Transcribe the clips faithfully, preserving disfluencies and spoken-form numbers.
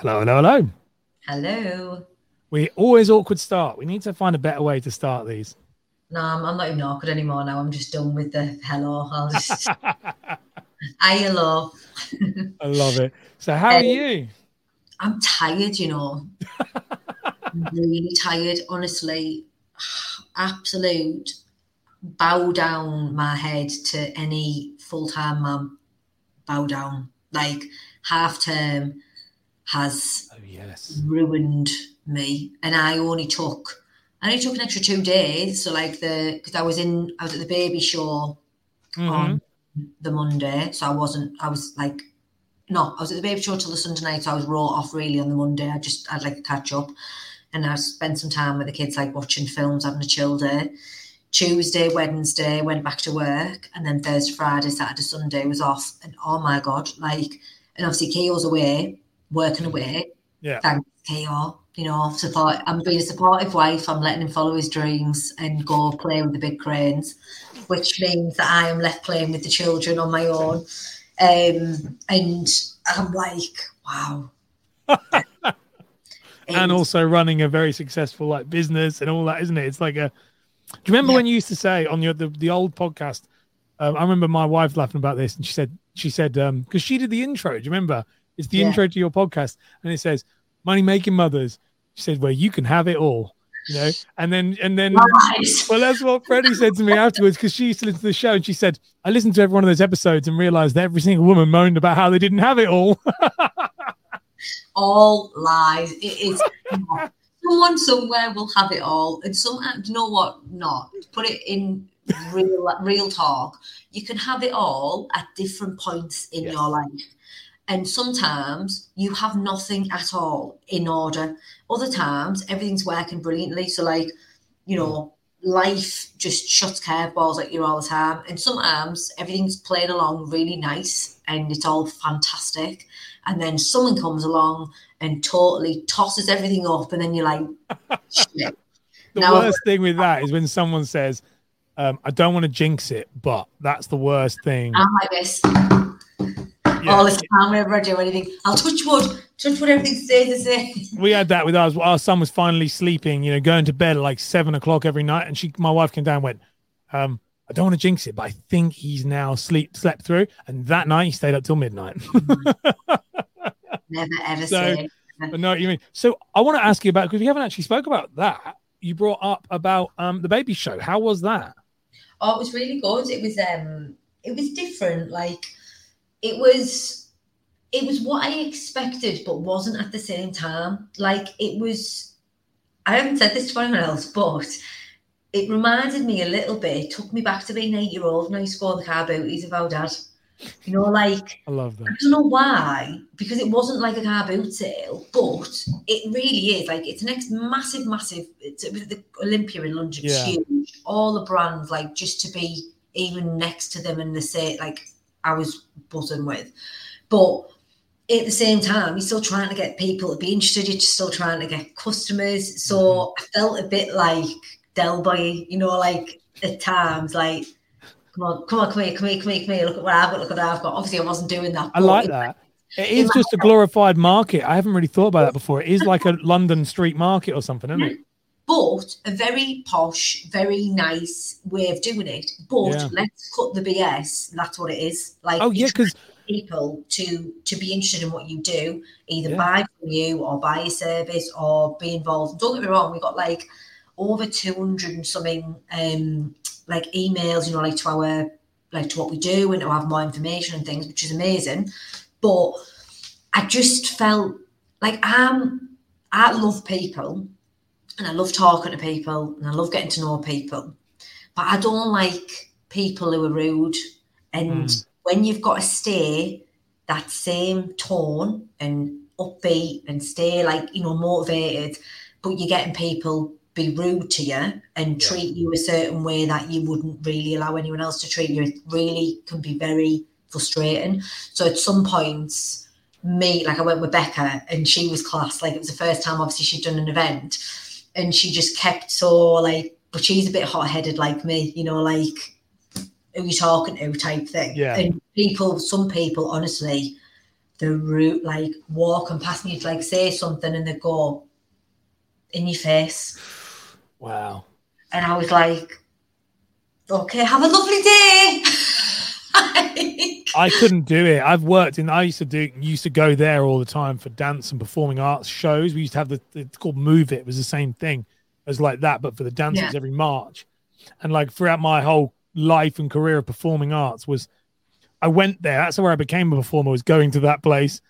Hello, hello, hello. Hello. We always awkward start. We need to find a better way to start these. No, I'm, I'm not even awkward anymore now. I'm just done with the hello. I'll just... I love. I love it. So how um, are you? I'm tired, you know. I'm really tired, honestly. Absolute bow down my head to any full-time mum. Bow down. Like, half-term has oh, yes. ruined me. And I only took... I only took an extra two days. So, like, the... Because I was in... I was at the baby show mm-hmm. on the Monday. So, I wasn't... I was, like... No, I was at the baby show till the Sunday night. So, I was wrote off, really, on the Monday. I just... I'd, like, a catch-up. And I spent some time with the kids, like, watching films, having a chill day. Tuesday, Wednesday, went back to work. And then Thursday, Friday, Saturday, Sunday was off. And, oh, my God, like... And, obviously, Keo's away, working away. Yeah. Thanks, Keo. You know, support, I'm being a supportive wife. I'm letting him follow his dreams and go play with the big cranes, which means that I am left playing with the children on my own. Um, and I'm like, wow. and, and also running a very successful like business and all that, isn't it? It's like a. Do you remember yeah. when you used to say on your, the the old podcast? Um, I remember my wife laughing about this, and she said she said because um, she did the intro. Do you remember? It's the yeah. intro to your podcast, and it says "Money Making Mothers." She said, "Well, you can have it all, you know." And then, and then, right. well, that's what Freddie said to me afterwards because she used to listen to the show and she said, "I listened to every one of those episodes and realised that every single woman moaned about how they didn't have it all." All lies. It is not. Someone somewhere will have it all, and some. You know what? Not put it in real, real talk. You can have it all at different points in yes. your life. And sometimes you have nothing at all in order. Other times, everything's working brilliantly. So, like, you know, life just shuts curveballs at you all the time. And sometimes everything's playing along really nice and it's all fantastic. And then someone comes along and totally tosses everything up. And then you're like, shit. The now worst thing with that is when someone says, um, I don't want to jinx it, but that's the worst thing. I'm like this. Yeah. All the time, whenever I do anything, I'll touch wood, touch wood, everything stays the same. We had that with ours. Our son was finally sleeping, you know, going to bed at like seven o'clock every night. And she, my wife came down and went, um, I don't want to jinx it, but I think he's now sleep slept through. And that night he stayed up till midnight. Never, ever so, seen. I know what you mean. So I want to ask you about, because we haven't actually spoke about that. You brought up about um, the baby show. How was that? Oh, it was really good. It was, um, it was different. Like, It was, it was what I expected, but wasn't at the same time. Like, it was, I haven't said this to anyone else, but it reminded me a little bit. It took me back to being an eight-year-old and I used to go on the car booties of our dad. You know, like, I love that. I don't know why, because it wasn't like a car boot sale, but it really is. Like, it's an ex massive, massive, it's, it was the Olympia in London, yeah. huge. All the brands, like, just to be even next to them and the say, like, I was buzzing with, but at the same time, you're still trying to get people to be interested. You're still trying to get customers. So mm-hmm. I felt a bit like Del Boy, you know, like at times, like come on, come on, come here, come here, come here, come here. Look at what I've got, look at what I've got. Obviously, I wasn't doing that. I like that. It is just a glorified market. I haven't really thought about that before. It is like a London street market or something, isn't it? But a very posh, very nice way of doing it. But yeah. let's cut the B S. That's what it is. Like, oh, yeah, because people to to be interested in what you do, either yeah. buy from you or buy a service or be involved. Don't get me wrong, we got like over two hundred and something um, like emails, you know, like to our like to what we do and to have more information and things, which is amazing. But I just felt like I'm I love people. And I love talking to people and I love getting to know people. But I don't like people who are rude. And mm. when you've got to stay that same tone and upbeat and stay like, you know, motivated, but you're getting people be rude to you and yeah. treat you a certain way that you wouldn't really allow anyone else to treat you. It really can be very frustrating. So at some points, me, like I went with Becca and she was class. Like it was the first time, obviously, she'd done an event. And she just kept so like, but she's a bit hot-headed like me, you know, like who you talking to type thing. Yeah. And people, some people, honestly, the route, like walking past and you'd like say something and they'd go in your face. Wow. And I was like, okay, have a lovely day. Like, I couldn't do it. I've worked in, I used to do, used to go there all the time for dance and performing arts shows. We used to have the, it's called Move It. It was the same thing as like that, but for the dancers yeah. every March. And like throughout my whole life and career of performing arts was, I went there. That's where I became a performer, was going to that place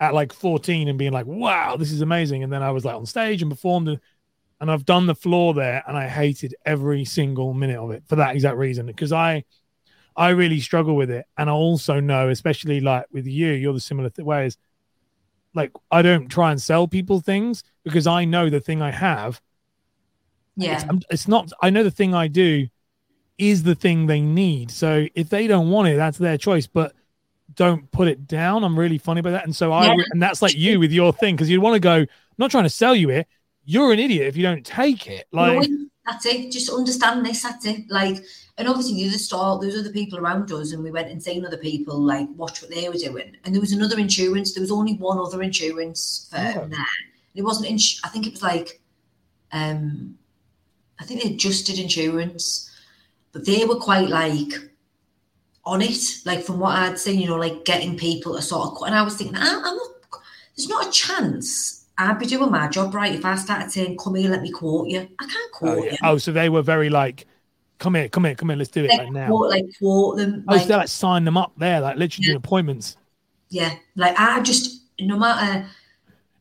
at like fourteen and being like, wow, this is amazing. And then I was like on stage and performed and, and I've done the floor there and I hated every single minute of it for that exact reason. Because I, I really struggle with it. And I also know, especially like with you, you're the similar th- ways. Like I don't try and sell people things because I know the thing I have. Yeah. It's, it's not, I know the thing I do is the thing they need. So if they don't want it, that's their choice, but don't put it down. I'm really funny about that. And so I, yeah. and that's like you with your thing. Cause you want to go, I'm not trying to sell you it. You're an idiot if you don't take it. Like no, that's it. Just understand this. That's it. Like, and obviously the other store, there was other people around us and we went and seen other people, like watch what they were doing. And there was another insurance. There was only one other insurance firm oh. there. And it wasn't, ins- I think it was like, um, I think they adjusted insurance, but they were quite like on it, like from what I'd seen, you know, like getting people a sort of, and I was thinking, I'm not, there's not a chance I'd be doing my job right if I started saying, come here, let me quote you. I can't quote oh, yeah. you. Oh, so they were very like, come here, come here, come here, let's do it like, right now. Quote, like quote them. Oh, like, so they like sign them up there, like literally yeah. appointments. Yeah, like I just, no matter.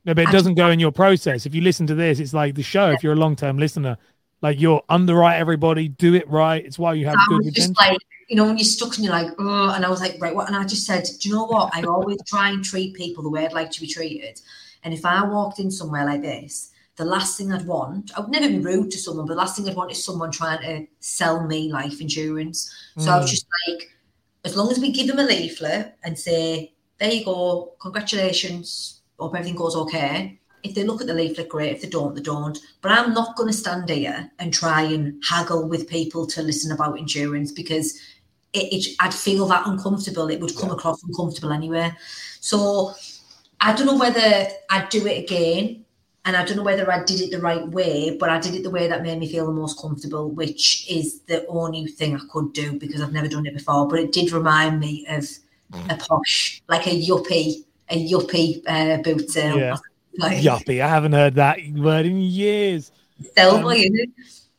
No, but it I doesn't just, go in your process. If you listen to this, it's like the show, yeah. if you're a long-term listener, like you're underwrite everybody, do it right. It's why you have I good attention. Like, you know, when you're stuck and you're like, oh, and I was like, right, what? And I just said, do you know what? I always try and treat people the way I'd like to be treated. And if I walked in somewhere like this, the last thing I'd want, I would never be rude to someone, but the last thing I'd want is someone trying to sell me life insurance. So mm. I was just like, as long as we give them a leaflet and say, there you go, congratulations, hope everything goes okay. If they look at the leaflet, great. If they don't, they don't. But I'm not going to stand here and try and haggle with people to listen about insurance because it, it, I'd feel that uncomfortable. It would come yeah. across uncomfortable anyway. So I don't know whether I'd do it again and I don't know whether I did it the right way, but I did it the way that made me feel the most comfortable, which is the only thing I could do because I've never done it before. But it did remind me of mm. a posh, like a yuppie, a yuppie uh, boot sale. Yeah. Like, yuppie, I haven't heard that word in years. Um,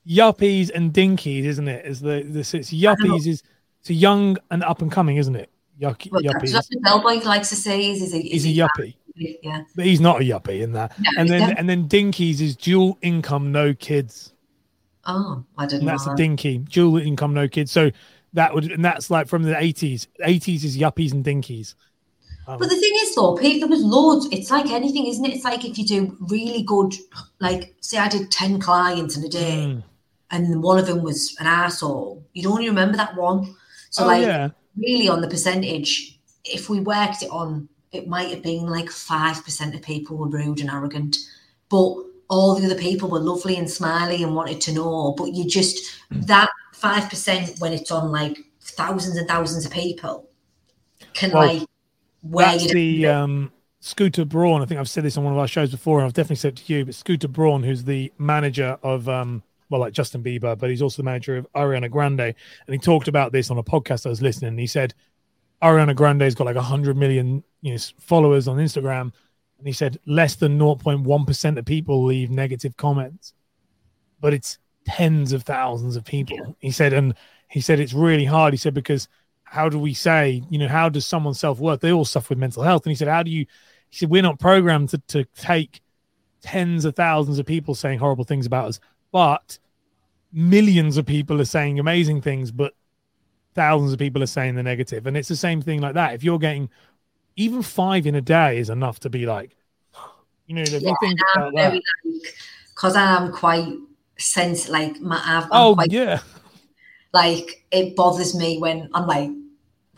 yuppies and dinkies, isn't it? Is the the it's yuppies is it's a young and up and coming, isn't it? Yuck, well, yuppies. That's what Bellboy likes to say. Is, is, is he's he a yuppie? Yuppie? Yeah, but he's not a yuppie in that. No, and then definitely. And then dinkies is dual income, no kids. Oh, I didn't. And that's know a dinky, dual income, no kids. So that would and that's like from the eighties. Eighties is yuppies and dinkies. Um, but the thing is, though, Pete, there was loads. It's like anything, isn't it? It's like if you do really good, like, say I did ten clients in a day mm. and one of them was an arsehole. You'd only remember that one. So, oh, like, yeah. really on the percentage, if we worked it on, it might have been like five percent of people were rude and arrogant. But all the other people were lovely and smiley and wanted to know. But you just, that five percent when it's on, like, thousands and thousands of people can, well, like, that's the um, Scooter Braun. I think I've said this on one of our shows before, and I've definitely said it to you, but Scooter Braun, who's the manager of, um, well, like Justin Bieber, but he's also the manager of Ariana Grande. And he talked about this on a podcast I was listening, and he said, Ariana Grande's got like one hundred million you know, followers on Instagram. And he said, less than zero point one percent of people leave negative comments, but it's tens of thousands of people. Yeah. He said, and he said, it's really hard. He said, because how do we say, you know, how does someone's self-worth? They all suffer with mental health. And he said, how do you, he said, we're not programmed to, to take tens of thousands of people saying horrible things about us, but millions of people are saying amazing things, but thousands of people are saying the negative. And it's the same thing like that. If you're getting even five in a day is enough to be like, you know, there's yeah, nothing about that. Because like, I'm quite sensitive, like my, I've, oh, quite- yeah. Like, it bothers me when I'm like,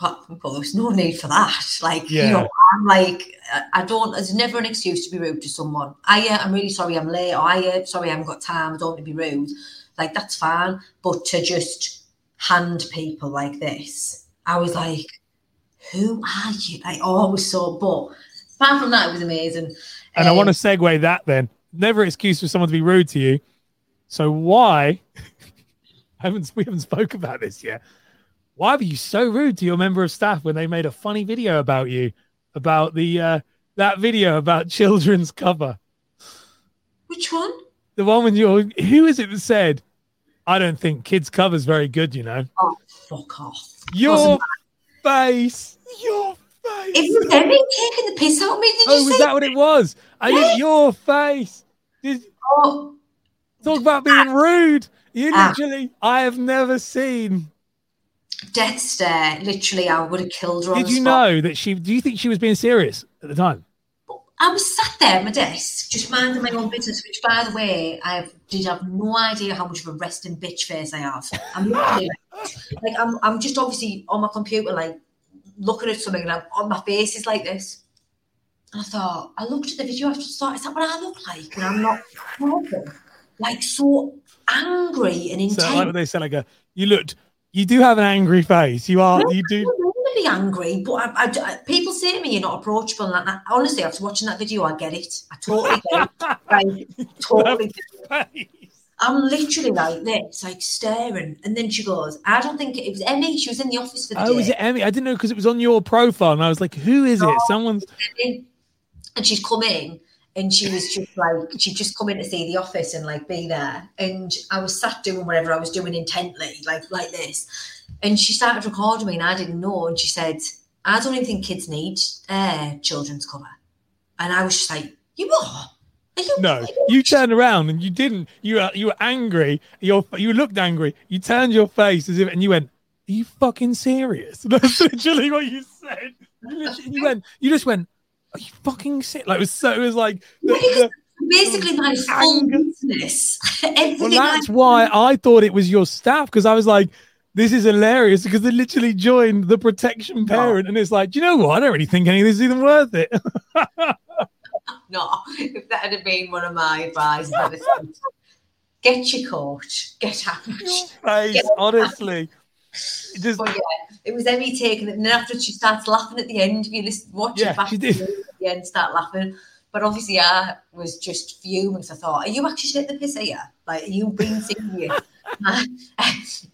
well, there's no need for that. Like, yeah. you know, I'm like, I don't, there's never an excuse to be rude to someone. I, uh, I'm really sorry I'm late, or I, uh, sorry I haven't got time, I don't want to be rude. Like, that's fine. But to just hand people like this, I was like, who are you? They always so, but apart from that, it was amazing. And um, I want to segue that then. Never an excuse for someone to be rude to you. So why, haven't we haven't spoke about this yet, why were you so rude to your member of staff when they made a funny video about you, about the uh, that video about children's cover? Which one? The one when you're, who is it that said, I don't think kids' cover's very good, you know? Oh, fuck off. Your face. Your face. It was Emmy taking the piss out of me. Did oh, you was say that what it was? I did your face. Did, oh. Talk about being ah. rude. You literally, ah. I have never seen. Death stare. Literally, I would have killed her on Did you the spot. Know that she, do you think she was being serious at the time? I was sat there at my desk, just minding my own business, which, by the way, I did have no idea how much of a resting bitch face I have. I'm not kidding. Like, I'm I'm just obviously on my computer, like, looking at something, and I'm on my face is like this. And I thought, I looked at the video after I started, is that what I look like? And I'm not talking. Like, so angry and intense. So, like what they said, like, a, you looked, you do have an angry face. You are, no, you do... be angry, but I, I, I, people say to me you're not approachable, and that, I, honestly after watching that video I get it. I totally get it. Like, totally get it. I'm literally like this, like staring, and then she goes, I don't think it was Emmy, she was in the office for the oh, day. Oh, is it Emmy? I didn't know because it was on your profile and I was like, who is no, it? Someone's Emmy. And she's come in and she was just like, she'd just come in to see the office and like be there, and I was sat doing whatever I was doing intently, like like this. And she started recording me and I didn't know. And she said, I don't even think kids need uh, children's cover. And I was just like, you are? are you, no, are you-? you turned around and you didn't. You were, you were angry. You're, you looked angry. You turned your face as if, and you went, are you fucking serious? That's literally what you said. You, you, went, you just went, are you fucking serious? Like, it was, so, it was like... The, the, basically my full business. Well, that's I- why I thought it was your staff, because I was like... This is hilarious because they literally joined the Protection Parent, no. and it's like, do you know what? I don't really think any of this is even worth it. No, if that had been one of my advice, get your coach, get out. Face, get honestly. It just... But yeah, it was Emmy taking it, and then after she starts laughing at the end, if you listen, watch yeah, it back, she did. At the end, start laughing. But obviously, I was just fuming because I thought, are you actually taking the piss here? Like, are you being serious? My,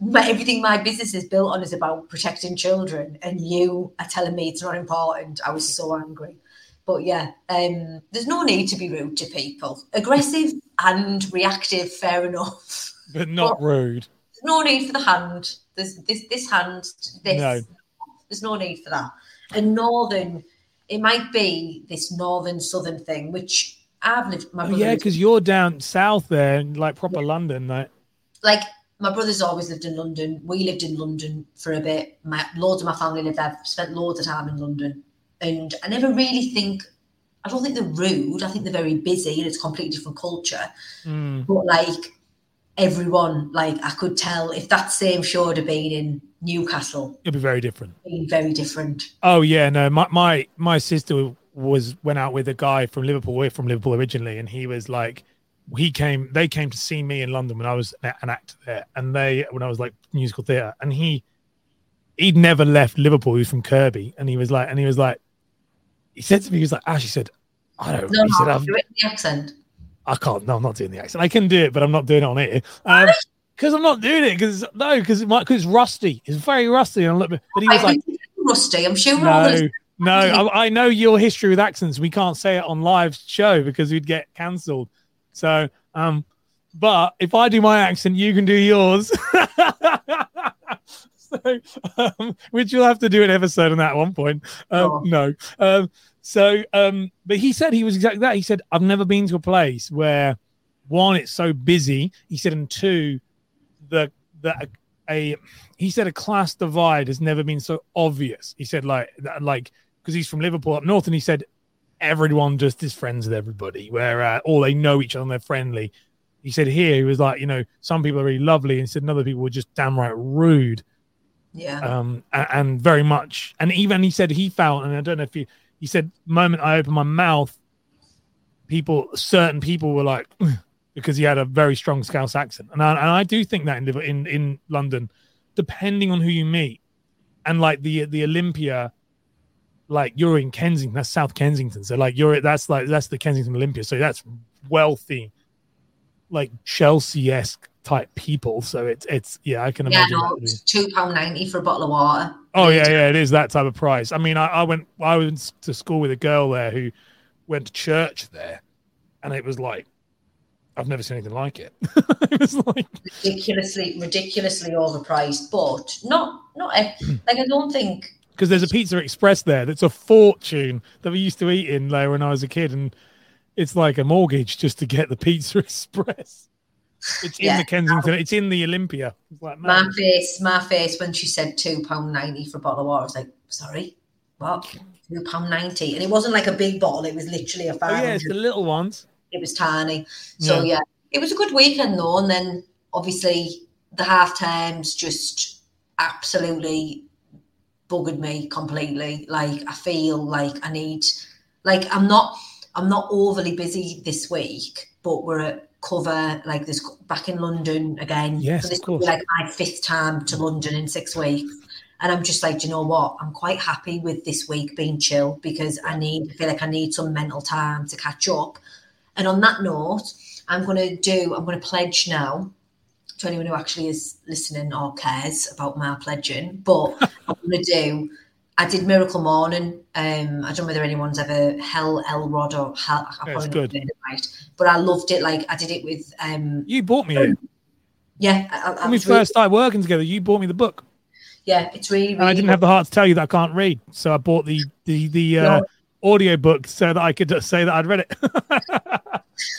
my, everything my business is built on is about protecting children, and you are telling me it's not important. I was so angry. But yeah, um, there's no need to be rude to people. Aggressive and reactive, fair enough, but not but rude. There's no need for the hand. There's this this hand. This no. There's no need for that. And northern, it might be this northern southern thing, which I've lived. My brother oh, yeah, because you're down south there, like proper yeah. London, like. Like, my brother's always lived in London. We lived in London for a bit. My loads of my family lived there. I've spent loads of time in London. And I never really think... I don't think they're rude. I think they're very busy, and it's a completely different culture. Mm. But, like, everyone... Like, I could tell if that same show had been in Newcastle... It'd be very different. It'd be very different. Oh, yeah, no. My, my, my sister was went out with a guy from Liverpool. We're from Liverpool originally, and he was, like... He came. They came to see me in London when I was an actor there, and they when I was like musical theatre. And he, he'd never left Liverpool. He was from Kirby, and he was like, and he was like, he said to me, he was like, Ash, he said, I don't. No, he said, I've, do it in the accent. I can't. No, I'm not doing the accent. I can do it, but I'm not doing it on here because um, I'm not doing it because no, because it might, cause it's rusty. It's very rusty. And a little bit, but he was I like, rusty. I'm sure. No. No, I, I know your history with accents. We can't say it on live show because we'd get cancelled. So, um, but if I do my accent, you can do yours. So, um, which you'll have to do an episode on that at one point. Um, oh. No. Um, so, um, but he said he was exactly that. He said, I've never been to a place where, one, it's so busy. He said, and two, the, the, a, a he said a class divide has never been so obvious. He said like, like, cause he's from Liverpool up north, and he said, everyone just is friends with everybody, where uh, all they know each other and they're friendly. He said here, he was like, you know, some people are really lovely, and he said, and other people were just downright rude. Yeah. Um, and, and very much. And even he said he felt, and I don't know if he, he said, moment I opened my mouth, people, certain people were like, because he had a very strong Scouse accent. And I, and I do think that in, in, in London, depending on who you meet, and like the, the Olympia, like you're in Kensington, that's South Kensington. So like you're that's like that's the Kensington Olympia. So that's wealthy, like Chelsea-esque type people. So it's it's yeah, I can yeah, imagine. No, it's two pound ninety for a bottle of water. Oh yeah, yeah, it is that type of price. I mean, I, I went I went to school with a girl there who went to church there, and it was like, I've never seen anything like it. It was like ridiculously, ridiculously overpriced, but not, not a, like I don't think because there's a Pizza Express there that's a fortune that we used to eat in there when I was a kid, and it's like a mortgage just to get the Pizza Express. It's in yeah. the Kensington. It's in the Olympia. Like, my face, my face when she said two pound ninety for a bottle of water. I was like, sorry, what? Two pound ninety, and it wasn't like a big bottle. It was literally a five hundred. Oh, yeah, it's the little ones. It was tiny. So, yeah. yeah, it was a good weekend, though. And then, obviously, the half-times just absolutely buggered me completely. Like, I feel like I need... Like, I'm not I'm not overly busy this week, but we're at cover, like, this back in London again. Yes, so this will be, like, my fifth time to London in six weeks. And I'm just like, do you know what? I'm quite happy with this week being chill because I need... I feel like I need some mental time to catch up. And on that note, I'm going to do, I'm going to pledge now to anyone who actually is listening or cares about my pledging. But I'm going to do, I did Miracle Morning. Um, I don't know whether anyone's ever, Hal Elrod or Hal, I probably don't know it right. But I loved it. Like, I did it with. Um, you bought me it. Yeah. I, I, when I we first really, started working together, you bought me the book. Yeah, it's really, really. And I didn't have the heart to tell you that I can't read. So I bought the, the, the, uh, no. audiobook so that I could just say that I'd read it.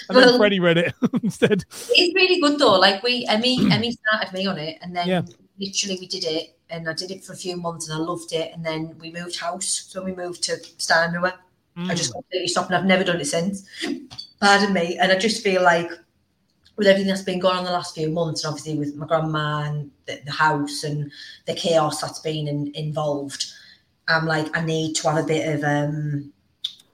And well, then Freddie read it instead. It's really good though. Like we, Emmy, Emmy started me on it, and then yeah. literally we did it, and I did it for a few months, and I loved it. And then we moved house, so we moved to Steinmauer. Mm. I just completely stopped, and I've never done it since. Pardon me. And I just feel like with everything that's been going on the last few months, and obviously with my grandma and the, the house and the chaos that's been in, involved, I'm like I need to have a bit of um.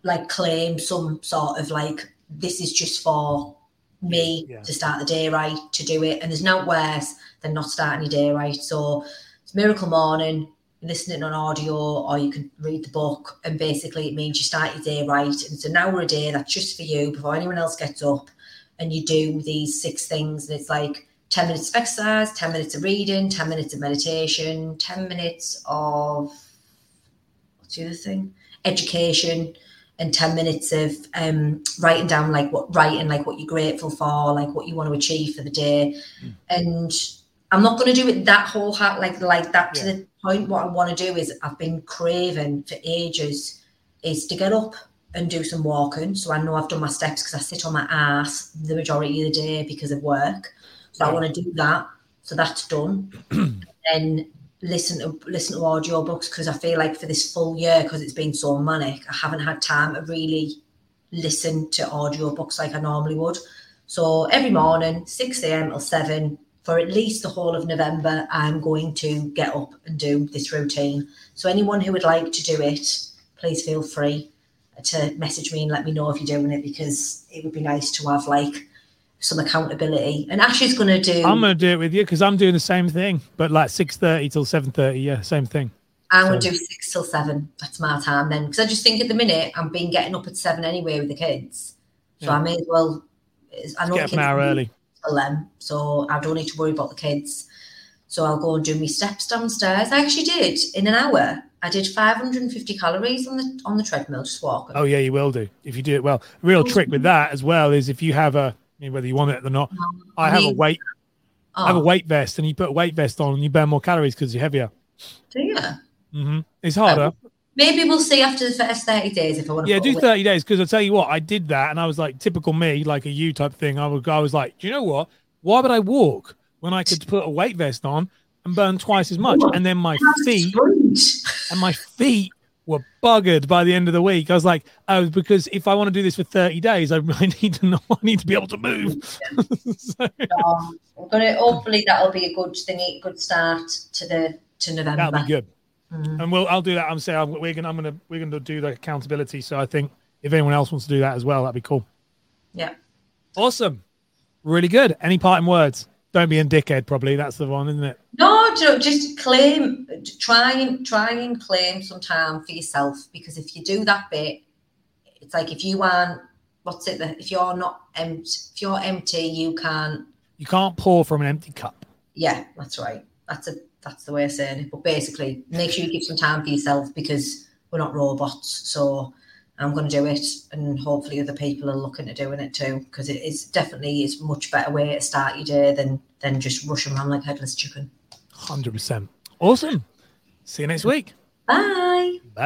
like claim some sort of like this is just for me yeah. to start the day right, to do it, and there's no worse than not starting your day right. So it's Miracle Morning, listening on audio, or you can read the book, and basically it means you start your day right, and it's an hour a day that's just for you before anyone else gets up, and you do these six things, and it's like ten minutes of exercise, ten minutes of reading, ten minutes of meditation, ten minutes of what's the other thing, education, and ten minutes of um, writing down like what writing, like what you're grateful for, like what you want to achieve for the day. Mm. And I'm not going to do it that whole heart, like, like that yeah. to the point. What I want to do is I've been craving for ages is to get up and do some walking. So I know I've done my steps because I sit on my ass the majority of the day because of work. So yeah. I want to do that. So that's done. And then listen to listen to audiobooks, because I feel like for this full year, because it's been so manic, I haven't had time to really listen to audiobooks like I normally would. So every morning, six a.m. or seven, for at least the whole of November, I'm going to get up and do this routine. So anyone who would like to do it, please feel free to message me and let me know if you're doing it, because it would be nice to have like some accountability. And Ash is going to do... I'm going to do it with you because I'm doing the same thing, but like six thirty till seven thirty, yeah, same thing. I'm so. going to do six till seven. That's my time then. Because I just think at the minute, I've been getting up at seven anyway with the kids. So yeah. I may as well... I know get up an hour early. For them, so I don't need to worry about the kids. So I'll go and do my steps downstairs. I actually did, in an hour, I did five hundred fifty calories on the on the treadmill, just walking. Oh, yeah, you will do, if you do it well. Real trick with that as well is if you have a... whether you want it or not, um, I have you, a weight oh. I have a weight vest, and you put a weight vest on and you burn more calories because you're heavier. Do you? Mm-hmm. It's harder. Um, maybe we'll see after the first thirty days if I want to. Yeah, do thirty days, because I'll tell you what, I did that and I was like, typical me, like a you type thing. I would, I was like, do you know what? Why would I walk when I could put a weight vest on and burn twice as much? Ooh, and then my feet, and my feet were buggered by the end of the week. I was like, oh, because if I want to do this for thirty days, I, I need to know, I need to be able to move. so. um, gonna, hopefully that'll be a good thing, good start to the to November. That'll be good. Mm. And we'll I'll do that. I'm saying I'm, we're gonna I'm gonna we're gonna do the accountability. So I think if anyone else wants to do that as well, that'd be cool. Yeah. Awesome. Really good. Any parting words? Don't be a dickhead, probably. That's the one, isn't it? No, just claim, try and, try and claim some time for yourself, because if you do that bit, it's like if you aren't, what's it, if you're not empty, if you're empty, you can't. You can't pour from an empty cup. Yeah, that's right. That's a that's the way of saying it. But basically, make sure you give some time for yourself, because we're not robots. So I'm going to do it, and hopefully other people are looking at doing it too, because it is definitely is much better way to start your day than than just rushing around like headless chicken. one hundred percent. Awesome. See you next week. Bye. Bye.